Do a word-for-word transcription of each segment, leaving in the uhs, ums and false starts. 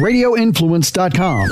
radio influence dot com.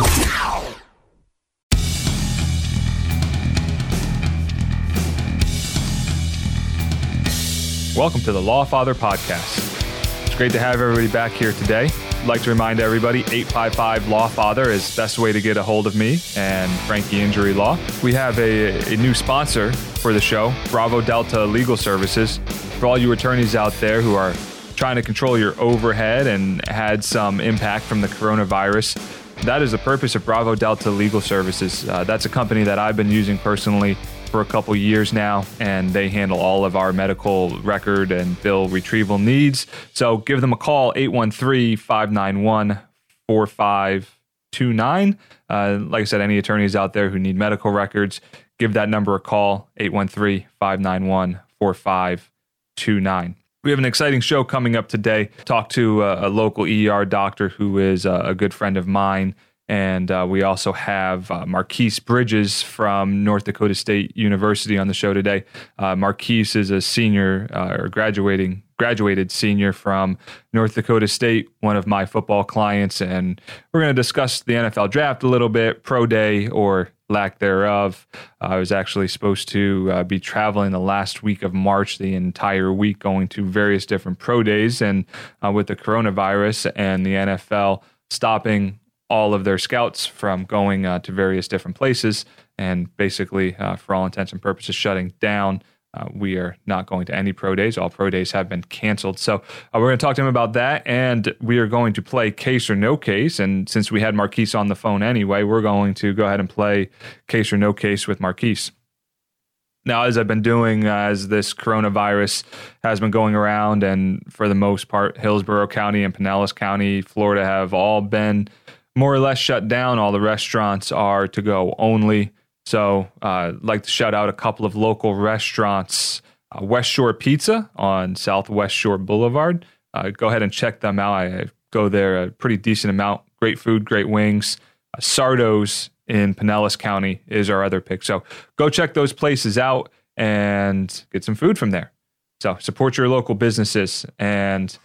Welcome to the Lawfather Podcast. It's great to have everybody back here today. I'd like to remind everybody, eight five five Lawfather is the best way to get a hold of me and Frankie Injury Law. We have a, a new sponsor for the show, Bravo Delta Legal Services. For all you attorneys out there who are trying to control your overhead and had some impact from the coronavirus, that is the purpose of Bravo Delta Legal Services. Uh, that's a company that I've been using personally for a couple years now, and they handle all of our medical record and bill retrieval needs. So give them a call, eight one three, five nine one, four five two nine. Uh, like I said, any attorneys out there who need medical records, give that number a call, eight one three, five nine one, four five two nine. We have an exciting show coming up today. Talk to a, a local E R doctor who is a, a good friend of mine. And uh, we also have uh, Marquise Bridges from North Dakota State University on the show today. Uh, Marquise is a senior uh, or graduating graduated senior from North Dakota State, one of my football clients. And we're going to discuss the N F L draft a little bit, pro day or lack thereof. Uh, I was actually supposed to uh, be traveling the last week of March, the entire week, going to various different pro days. And uh, with the coronavirus and the N F L stopping all of their scouts from going uh, to various different places and basically, uh, for all intents and purposes, shutting down. Uh, we are not going to any pro days. All pro days have been canceled. So uh, we're going to talk to him about that, and we are going to play Case or No Case. And since we had Marquise on the phone anyway, we're going to go ahead and play Case or No Case with Marquise. Now, as I've been doing, uh, as this coronavirus has been going around, and for the most part, Hillsborough County and Pinellas County, Florida, have all been more or less shut down. All the restaurants are to go only. So I'd uh, like to shout out a couple of local restaurants. Uh, West Shore Pizza on Southwest Shore Boulevard. Uh, go ahead and check them out. I, I go there a pretty decent amount. Great food, great wings. Uh, Sardo's in Pinellas County is our other pick. So go check those places out and get some food from there. So support your local businesses. And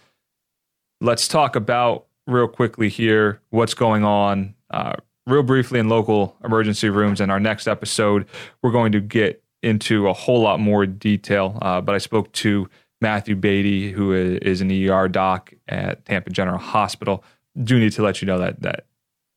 let's talk about real quickly here, what's going on uh, real briefly in local emergency rooms. In our next episode, we're going to get into a whole lot more detail. Uh, but I spoke to Matthew Beatty, who is an E R doc at Tampa General Hospital. Do need to let you know that that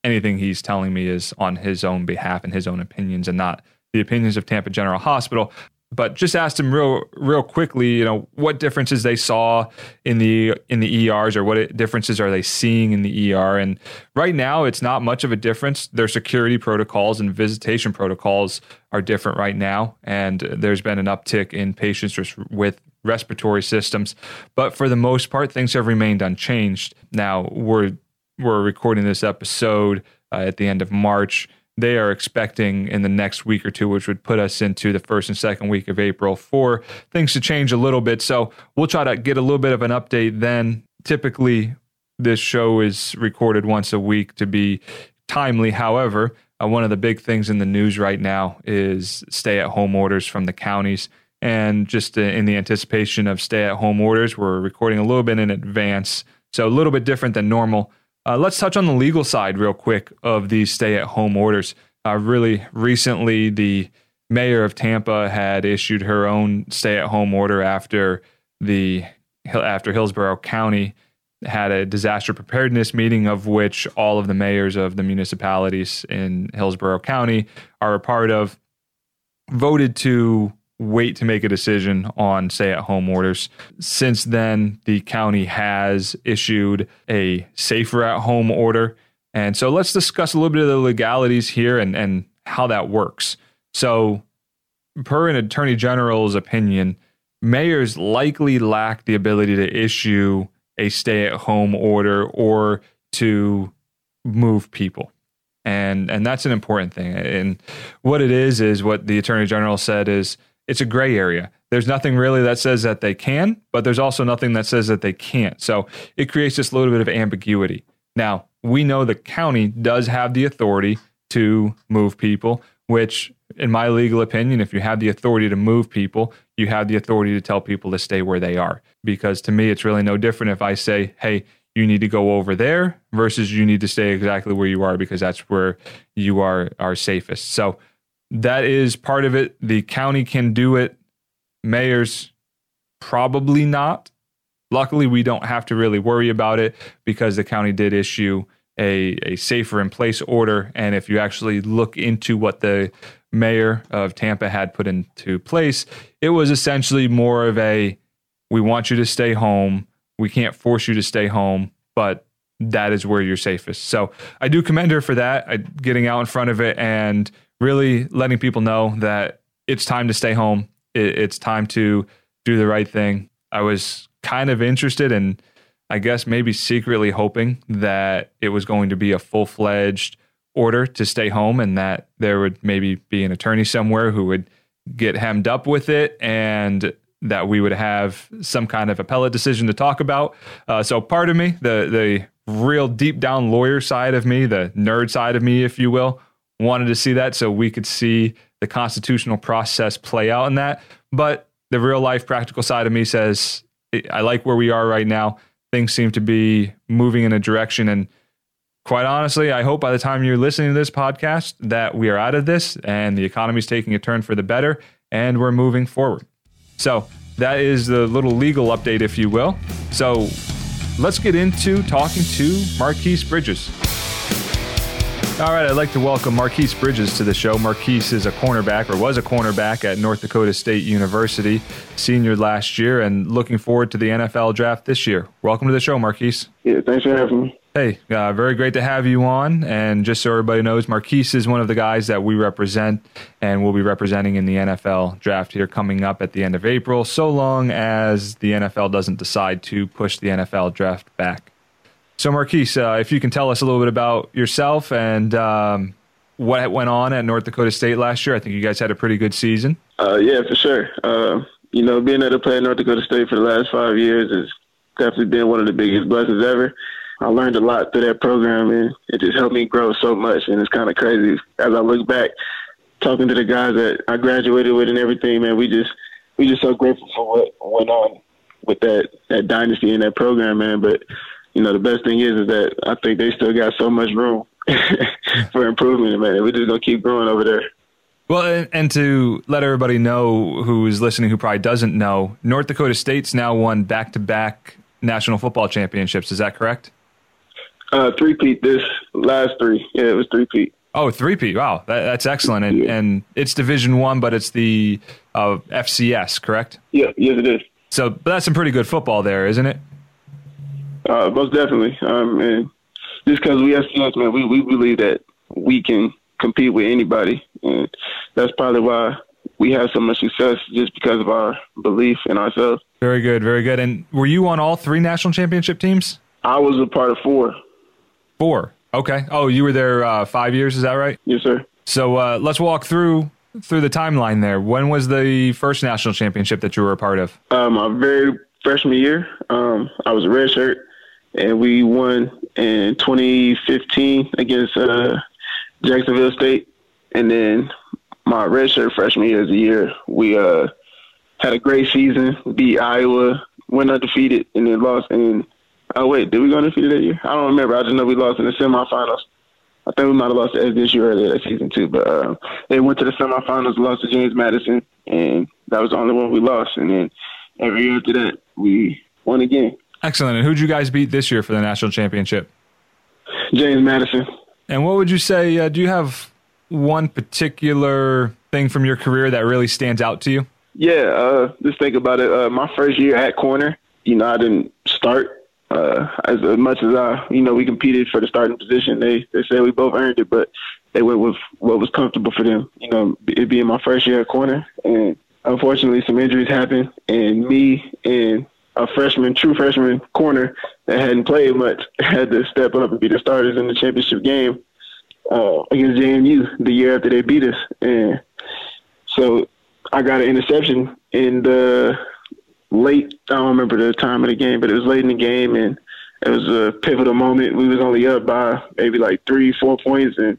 anything he's telling me is on his own behalf and his own opinions and not the opinions of Tampa General Hospital. But just asked him real, real quickly, you know, what differences they saw in the in the E Rs, or what differences are they seeing in the E R? And right now, it's not much of a difference. Their security protocols and visitation protocols are different right now, and there's been an uptick in patients with respiratory systems. But for the most part, things have remained unchanged. Now we're we're recording this episode uh, at the end of March. They are expecting in the next week or two, which would put us into the first and second week of April, for things to change a little bit. So we'll try to get a little bit of an update then. Typically, this show is recorded once a week to be timely. However, uh, one of the big things in the news right now is stay-at-home orders from the counties. And just in the anticipation of stay-at-home orders, we're recording a little bit in advance, so a little bit different than normal. Uh, let's touch on the legal side real quick of these stay-at-home orders. Uh, really recently, the mayor of Tampa had issued her own stay-at-home order after the after Hillsborough County had a disaster preparedness meeting, of which all of the mayors of the municipalities in Hillsborough County are a part of, voted to wait to make a decision on stay-at-home orders. Since then, the county has issued a safer-at-home order. And so let's discuss a little bit of the legalities here and, and how that works. So per an attorney general's opinion, mayors likely lack the ability to issue a stay-at-home order or to move people. And and that's an important thing. And what it is is what the attorney general said is, it's a gray area. There's nothing really that says that they can, but there's also nothing that says that they can't. So it creates this little bit of ambiguity. Now, we know the county does have the authority to move people, which in my legal opinion, if you have the authority to move people, you have the authority to tell people to stay where they are. Because to me, it's really no different if I say, hey, you need to go over there versus you need to stay exactly where you are because that's where you are, are safest. So that is part of it. The county can do it. Mayors probably not. Luckily, we don't have to really worry about it because the county did issue a, a safer in place order. And if you actually look into what the mayor of Tampa had put into place, it was essentially more of a, we want you to stay home. We can't force you to stay home, but that is where you're safest. So I do commend her for that, getting out in front of it and really letting people know that it's time to stay home. It's time to do the right thing. I was kind of interested and I guess maybe secretly hoping that it was going to be a full-fledged order to stay home and that there would maybe be an attorney somewhere who would get hemmed up with it and that we would have some kind of appellate decision to talk about. Uh, so part of me, the the real deep down lawyer side of me, the nerd side of me, if you will, wanted to see that so we could see the constitutional process play out in that. But the real life practical side of me says, I like where we are right now. Things seem to be moving in a direction. And quite honestly, I hope by the time you're listening to this podcast that we are out of this and the economy is taking a turn for the better and we're moving forward. So that is the little legal update, if you will. So let's get into talking to Marquise Bridges. All right, I'd like to welcome Marquise Bridges to the show. Marquise is a cornerback or was a cornerback at North Dakota State University, senior last year, and looking forward to the N F L draft this year. Welcome to the show, Marquise. Yeah, thanks for having me. Hey, uh, very great to have you on. And just so everybody knows, Marquise is one of the guys that we represent and will be representing in the N F L draft here coming up at the end of April, so long as the N F L doesn't decide to push the N F L draft back. So, Marquise, uh, if you can tell us a little bit about yourself and um, what went on at North Dakota State last year. I think you guys had a pretty good season. Uh, yeah, for sure. Uh, you know, being able to play at North Dakota State for the last five years has definitely been one of the biggest blessings ever. I learned a lot through that program, and it just helped me grow so much, and it's kind of crazy. As I look back, talking to the guys that I graduated with and everything, man, we just we just so grateful for what went on with that, that dynasty and that program, man. But, you know, the best thing is is that I think they still got so much room for improvement, man. We're just going to keep growing over there. Well, and to let everybody know who is listening who probably doesn't know, North Dakota State's now won back-to-back national football championships. Is that correct? Uh, three-peat this last three. Yeah, it was three-peat. Oh, three-peat. Wow, that, that's excellent. And, yeah. and it's Division One, but it's the uh, F C S, correct? Yeah, yes, it is. So but that's some pretty good football there, isn't it? Uh, most definitely. Um, and just because we F C S, man, we, we believe that we can compete with anybody. And that's probably why we have so much success, just because of our belief in ourselves. Very good, very good. And were you on all three national championship teams? I was a part of four. Four. Okay. Oh, you were there uh, five years. Is that right? Yes, sir. So uh, let's walk through through the timeline there. When was the first national championship that you were a part of? Uh, my very freshman year, um, I was a redshirt, and we won in twenty fifteen against uh, Jacksonville State. And then my redshirt freshman year is the year we uh, had a great season, beat Iowa, went undefeated, and then lost in. Oh, wait, did we go undefeated that year? I don't remember. I just know we lost in the semifinals. I think we might have lost to F S U earlier that season, too. But uh, they went to the semifinals, lost to James Madison, and that was the only one we lost. And then every year after that, we won again. Excellent. And who'd you guys beat this year for the national championship? James Madison. And what would you say, uh, do you have one particular thing from your career that really stands out to you? Yeah, uh, just think about it. Uh, my first year at corner, you know, I didn't start. Uh, as, as much as I, you know, we competed for the starting position. They they said we both earned it, but they went with what was comfortable for them. You know, it being my first year at corner, and unfortunately, some injuries happened, and me and a freshman, true freshman corner that hadn't played much had to step up and be the starters in the championship game uh, against J M U the year after they beat us. And so I got an interception in the. Late, I don't remember the time of the game, but it was late in the game, and it was a pivotal moment. We was only up by maybe like three, four points, and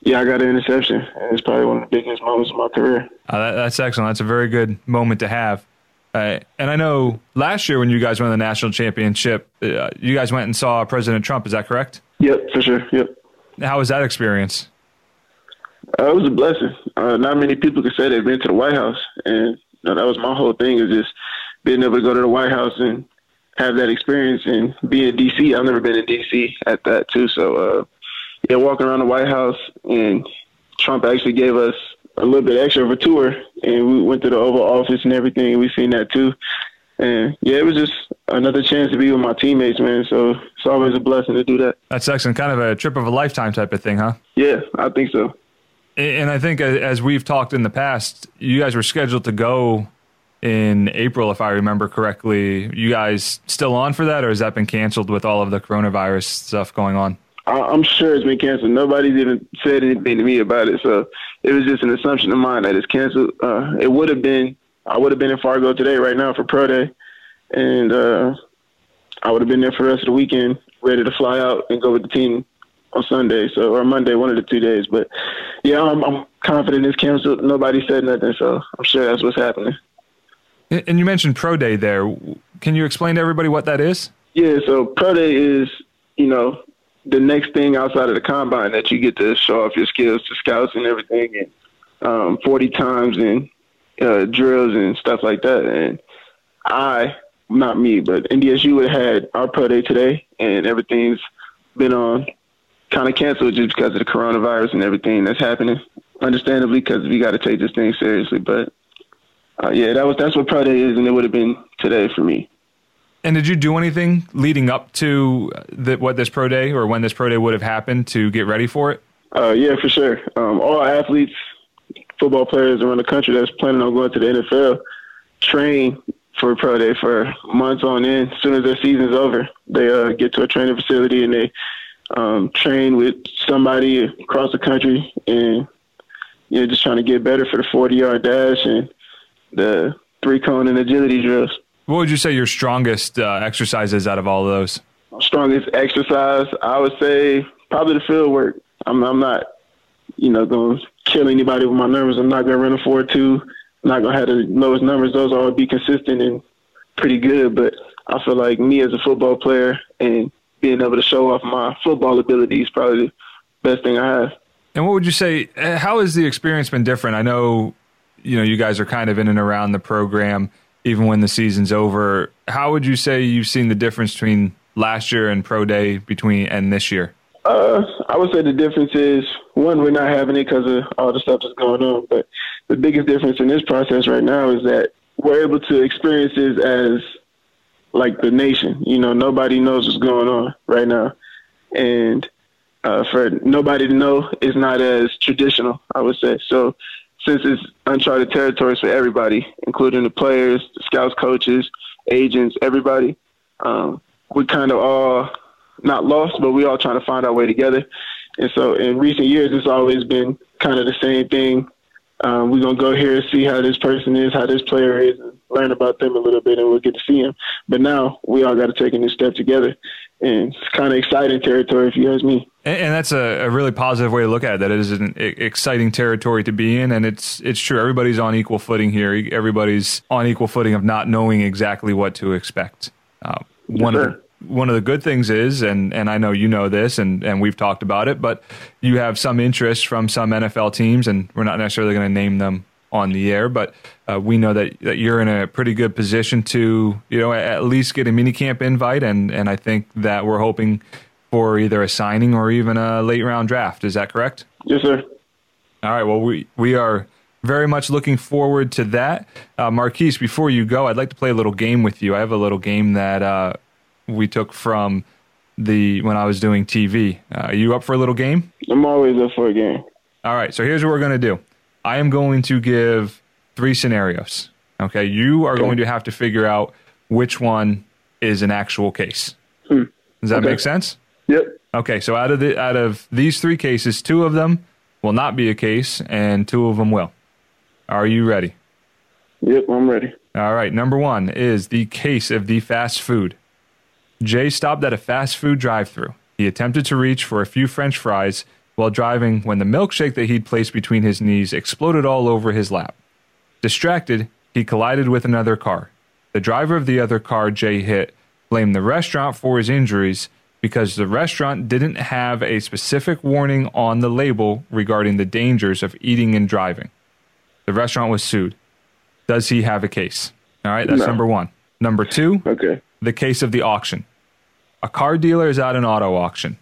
yeah, I got an interception. And it's probably one of the biggest moments of my career. Uh, that, that's excellent. That's a very good moment to have. Uh, and I know last year when you guys won the national championship, uh, you guys went and saw President Trump. Is that correct? Yep, for sure. Yep. How was that experience? Uh, it was a blessing. Uh, not many people can say they've been to the White House. And you know, that was my whole thing, is just being able to go to the White House and have that experience and be in D C. I've never been in D C at that too. So, uh, yeah, walking around the White House, and Trump actually gave us a little bit extra of a tour, and we went to the Oval Office and everything, and we seen that too. And yeah, it was just another chance to be with my teammates, man. So it's always a blessing to do that. That's excellent. Kind of a trip of a lifetime type of thing, huh? Yeah, I think so. And I think as we've talked in the past, you guys were scheduled to go in April, if I remember correctly. You guys still on for that, or has that been canceled with all of the coronavirus stuff going on? I'm sure it's been canceled. Nobody's even said anything to me about it. So it was just an assumption of mine that it's canceled. Uh, it would have been, I would have been in Fargo today right now for pro day. And uh, I would have been there for the rest of the weekend, ready to fly out and go with the team on Sunday. So, or Monday, one of the two days. But yeah, I'm, I'm confident it's canceled. Nobody said nothing. So I'm sure that's what's happening. And you mentioned pro day there. Can you explain to everybody what that is? Yeah. So pro day is, you know, the next thing outside of the combine that you get to show off your skills to scouts and everything, and um, forty times and uh, drills and stuff like that. And I, not me, but N D S U had our pro day today, and everything's been on kind of canceled just because of the coronavirus and everything that's happening, understandably, because we got to take this thing seriously. But uh, yeah, that was, that's what pro day is, and it would have been today for me. And did you do anything leading up to the, what this pro day or when this pro day would have happened to get ready for it? Uh, yeah, for sure. Um, all athletes, football players around the country that's planning on going to the N F L, train for pro day for months on end. As soon as their season's over, they uh, get to a training facility and they um, train with somebody across the country, and you know, just trying to get better for the forty-yard dash and the three-cone and agility drills. What would you say your strongest uh, exercise is out of all of those? Strongest exercise, I would say probably the field work. I'm, I'm not, you know, going to kill anybody with my numbers. I'm not going to run a four two. I'm not going to have the lowest numbers. Those all be consistent and pretty good. But I feel like me as a football player and being able to show off my football ability is probably the best thing I have. And what would you say, how has the experience been different? I know, you know, you guys are kind of in and around the program even when the season's over. How would you say you've seen the difference between last year and pro day between and this year? Uh, I would say the difference is, one, we're not having it because of all the stuff that's going on. But the biggest difference in this process right now is that we're able to experience this as like the nation. You know, nobody knows what's going on right now. And uh, for nobody to know is not as traditional, I would say. So since it's uncharted territories for everybody, including the players, the scouts, coaches, agents, everybody, um, we kind of all not lost, but we all trying to find our way together. And so in recent years, it's always been kind of the same thing. Um, we're going to go here and see how this person is, how this player is, and learn about them a little bit, and we'll get to see him. But now we all got to take a new step together. And it's kind of exciting territory, if you ask me. And that's a, a really positive way to look at it, that it is an exciting territory to be in. And it's it's true. Everybody's on equal footing here. Everybody's on equal footing of not knowing exactly what to expect. Uh, one, yes, of the, one of the good things is, and, and I know you know this, and, and we've talked about it, but you have some interest from some N F L teams, and we're not necessarily going to name them on the air, but uh, we know that, that you're in a pretty good position to, you know, at least get a minicamp invite. And, and I think that we're hoping for either a signing or even a late round draft. Is that correct? Yes, sir. All right. Well, we, we are very much looking forward to that. Uh, Marquise, before you go, I'd like to play a little game with you. I have a little game that uh, we took from the, when I was doing T V. Uh, are you up for a little game? I'm always up for a game. All right. So here's what we're going to do. I am going to give three scenarios, okay? You are okay. going to have to figure out which one is an actual case. Hmm. Does that okay. make sense? Yep. Okay, so out of the out of these three cases, two of them will not be a case, and two of them will. Are you ready? Yep, I'm ready. All right, number one is the case of the fast food. Jay stopped at a fast food drive-thru. He attempted to reach for a few French fries while driving when the milkshake that he'd placed between his knees exploded all over his lap. Distracted, he collided with another car. The driver of the other car Jay hit blamed the restaurant for his injuries because the restaurant didn't have a specific warning on the label regarding the dangers of eating and driving. The restaurant was sued. Does he have a case? All right, that's no. number one. Number two, okay. the case of the auction. A car dealer is at an auto auction.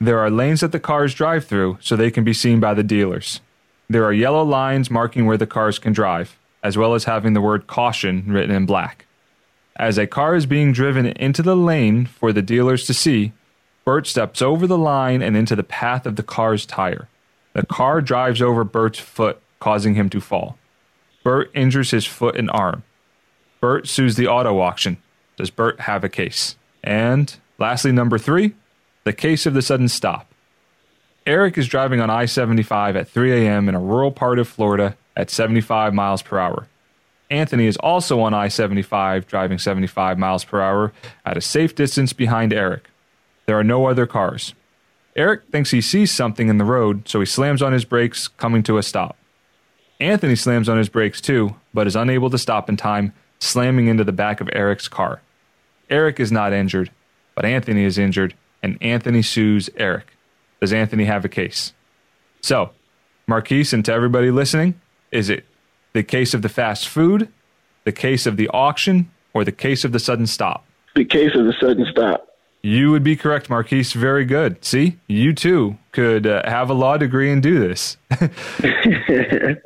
There are lanes that the cars drive through so they can be seen by the dealers. There are yellow lines marking where the cars can drive, as well as having the word caution written in black. As a car is being driven into the lane for the dealers to see, Bert steps over the line and into the path of the car's tire. The car drives over Bert's foot, causing him to fall. Bert injures his foot and arm. Bert sues the auto auction. Does Bert have a case? And lastly, number three, the case of the sudden stop. Eric is driving on I seventy-five at three a.m. in a rural part of Florida at seventy-five miles per hour. Anthony is also on I seventy-five driving seventy-five miles per hour at a safe distance behind Eric. There are no other cars. Eric thinks he sees something in the road, so he slams on his brakes, coming to a stop. Anthony slams on his brakes too, but is unable to stop in time, slamming into the back of Eric's car. Eric is not injured, but Anthony is injured, and Anthony sues Eric. Does Anthony have a case? So, Marquise, and to everybody listening, is it the case of the fast food, the case of the auction, or the case of the sudden stop? The case of the sudden stop. You would be correct, Marquise. Very good. See, you too could uh, have a law degree and do this.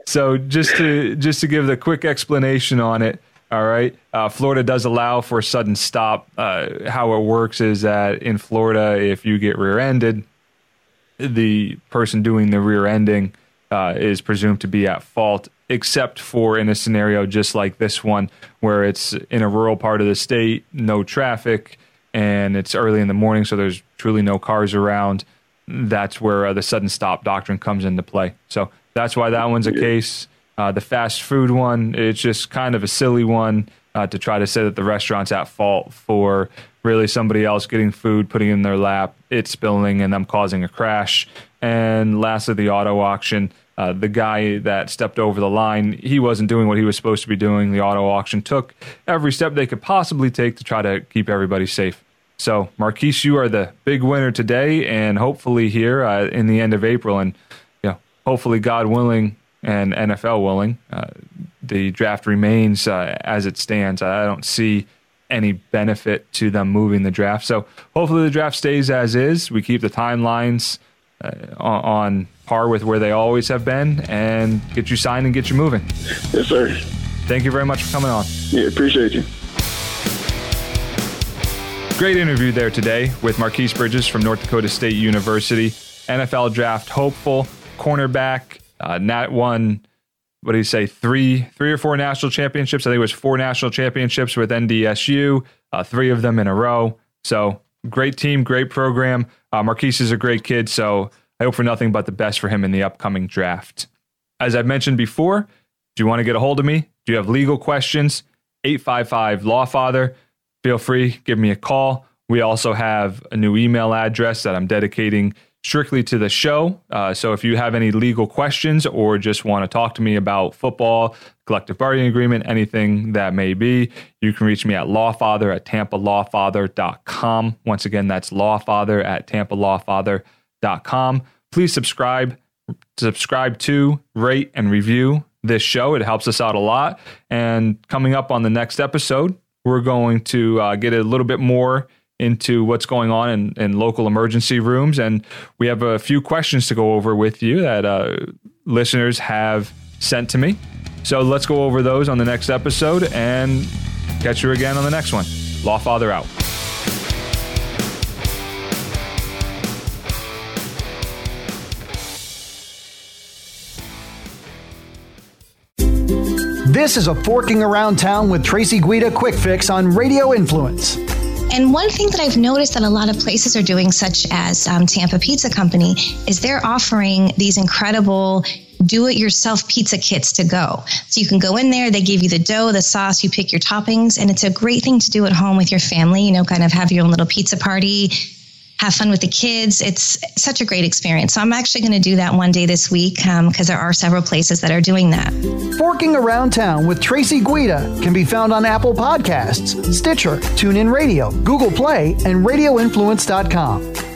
So just to just to give the quick explanation on it, all right, uh, Florida does allow for a sudden stop. Uh, how it works is that in Florida, if you get rear-ended, the person doing the rear-ending uh, is presumed to be at fault, except for in a scenario just like this one, where it's in a rural part of the state, no traffic, and it's early in the morning, so there's truly no cars around. That's where uh, the sudden stop doctrine comes into play. So that's why that one's a case. Uh, the fast food one, it's just kind of a silly one uh, to try to say that the restaurant's at fault for really somebody else getting food, putting it in their lap, it spilling, and them causing a crash. And lastly, the auto auction. Uh, the guy that stepped over the line, he wasn't doing what he was supposed to be doing. The auto auction took every step they could possibly take to try to keep everybody safe. So, Marquise, you are the big winner today, and hopefully here uh, in the end of April, and you know, hopefully, God willing, and N F L willing, uh, the draft remains uh, as it stands. I don't see any benefit to them moving the draft. So hopefully the draft stays as is. We keep the timelines uh, on par with where they always have been and get you signed and get you moving. Yes, sir. Thank you very much for coming on. Yeah, appreciate you. Great interview there today with Marquise Bridges from North Dakota State University, N F L draft hopeful, cornerback, Uh, Nat won, what do you say, three three or four national championships. I think it was four national championships with N D S U, uh, three of them in a row. So great team, great program. Uh, Marquise is a great kid, so I hope for nothing but the best for him in the upcoming draft. As I've mentioned before, do you want to get a hold of me? Do you have legal questions? eight five five Lawfather. Feel free, give me a call. We also have a new email address that I'm dedicating strictly to the show. Uh, so if you have any legal questions or just want to talk to me about football, collective bargaining agreement, anything that may be, you can reach me at lawfather at tampa lawfather dot com. Once again, that's lawfather at tampa lawfather dot com. Please subscribe, subscribe to, rate, and review this show. It helps us out a lot. And coming up on the next episode, we're going to uh, get a little bit more into what's going on in, in local emergency rooms. And we have a few questions to go over with you that uh, listeners have sent to me. So let's go over those on the next episode and catch you again on the next one. Lawfather out. This is a Forking Around Town with Tracy Guida Quick Fix on Radio Influence. And one thing that I've noticed that a lot of places are doing, such as um, Tampa Pizza Company, is they're offering these incredible do-it-yourself pizza kits to go. So you can go in there, they give you the dough, the sauce, you pick your toppings, and it's a great thing to do at home with your family, you know, kind of have your own little pizza party, have fun with the kids. It's such a great experience. So I'm actually going to do that one day this week because um, there are several places that are doing that. Forking Around Town with Tracy Guida can be found on Apple Podcasts, Stitcher, TuneIn Radio, Google Play, and radio influence dot com.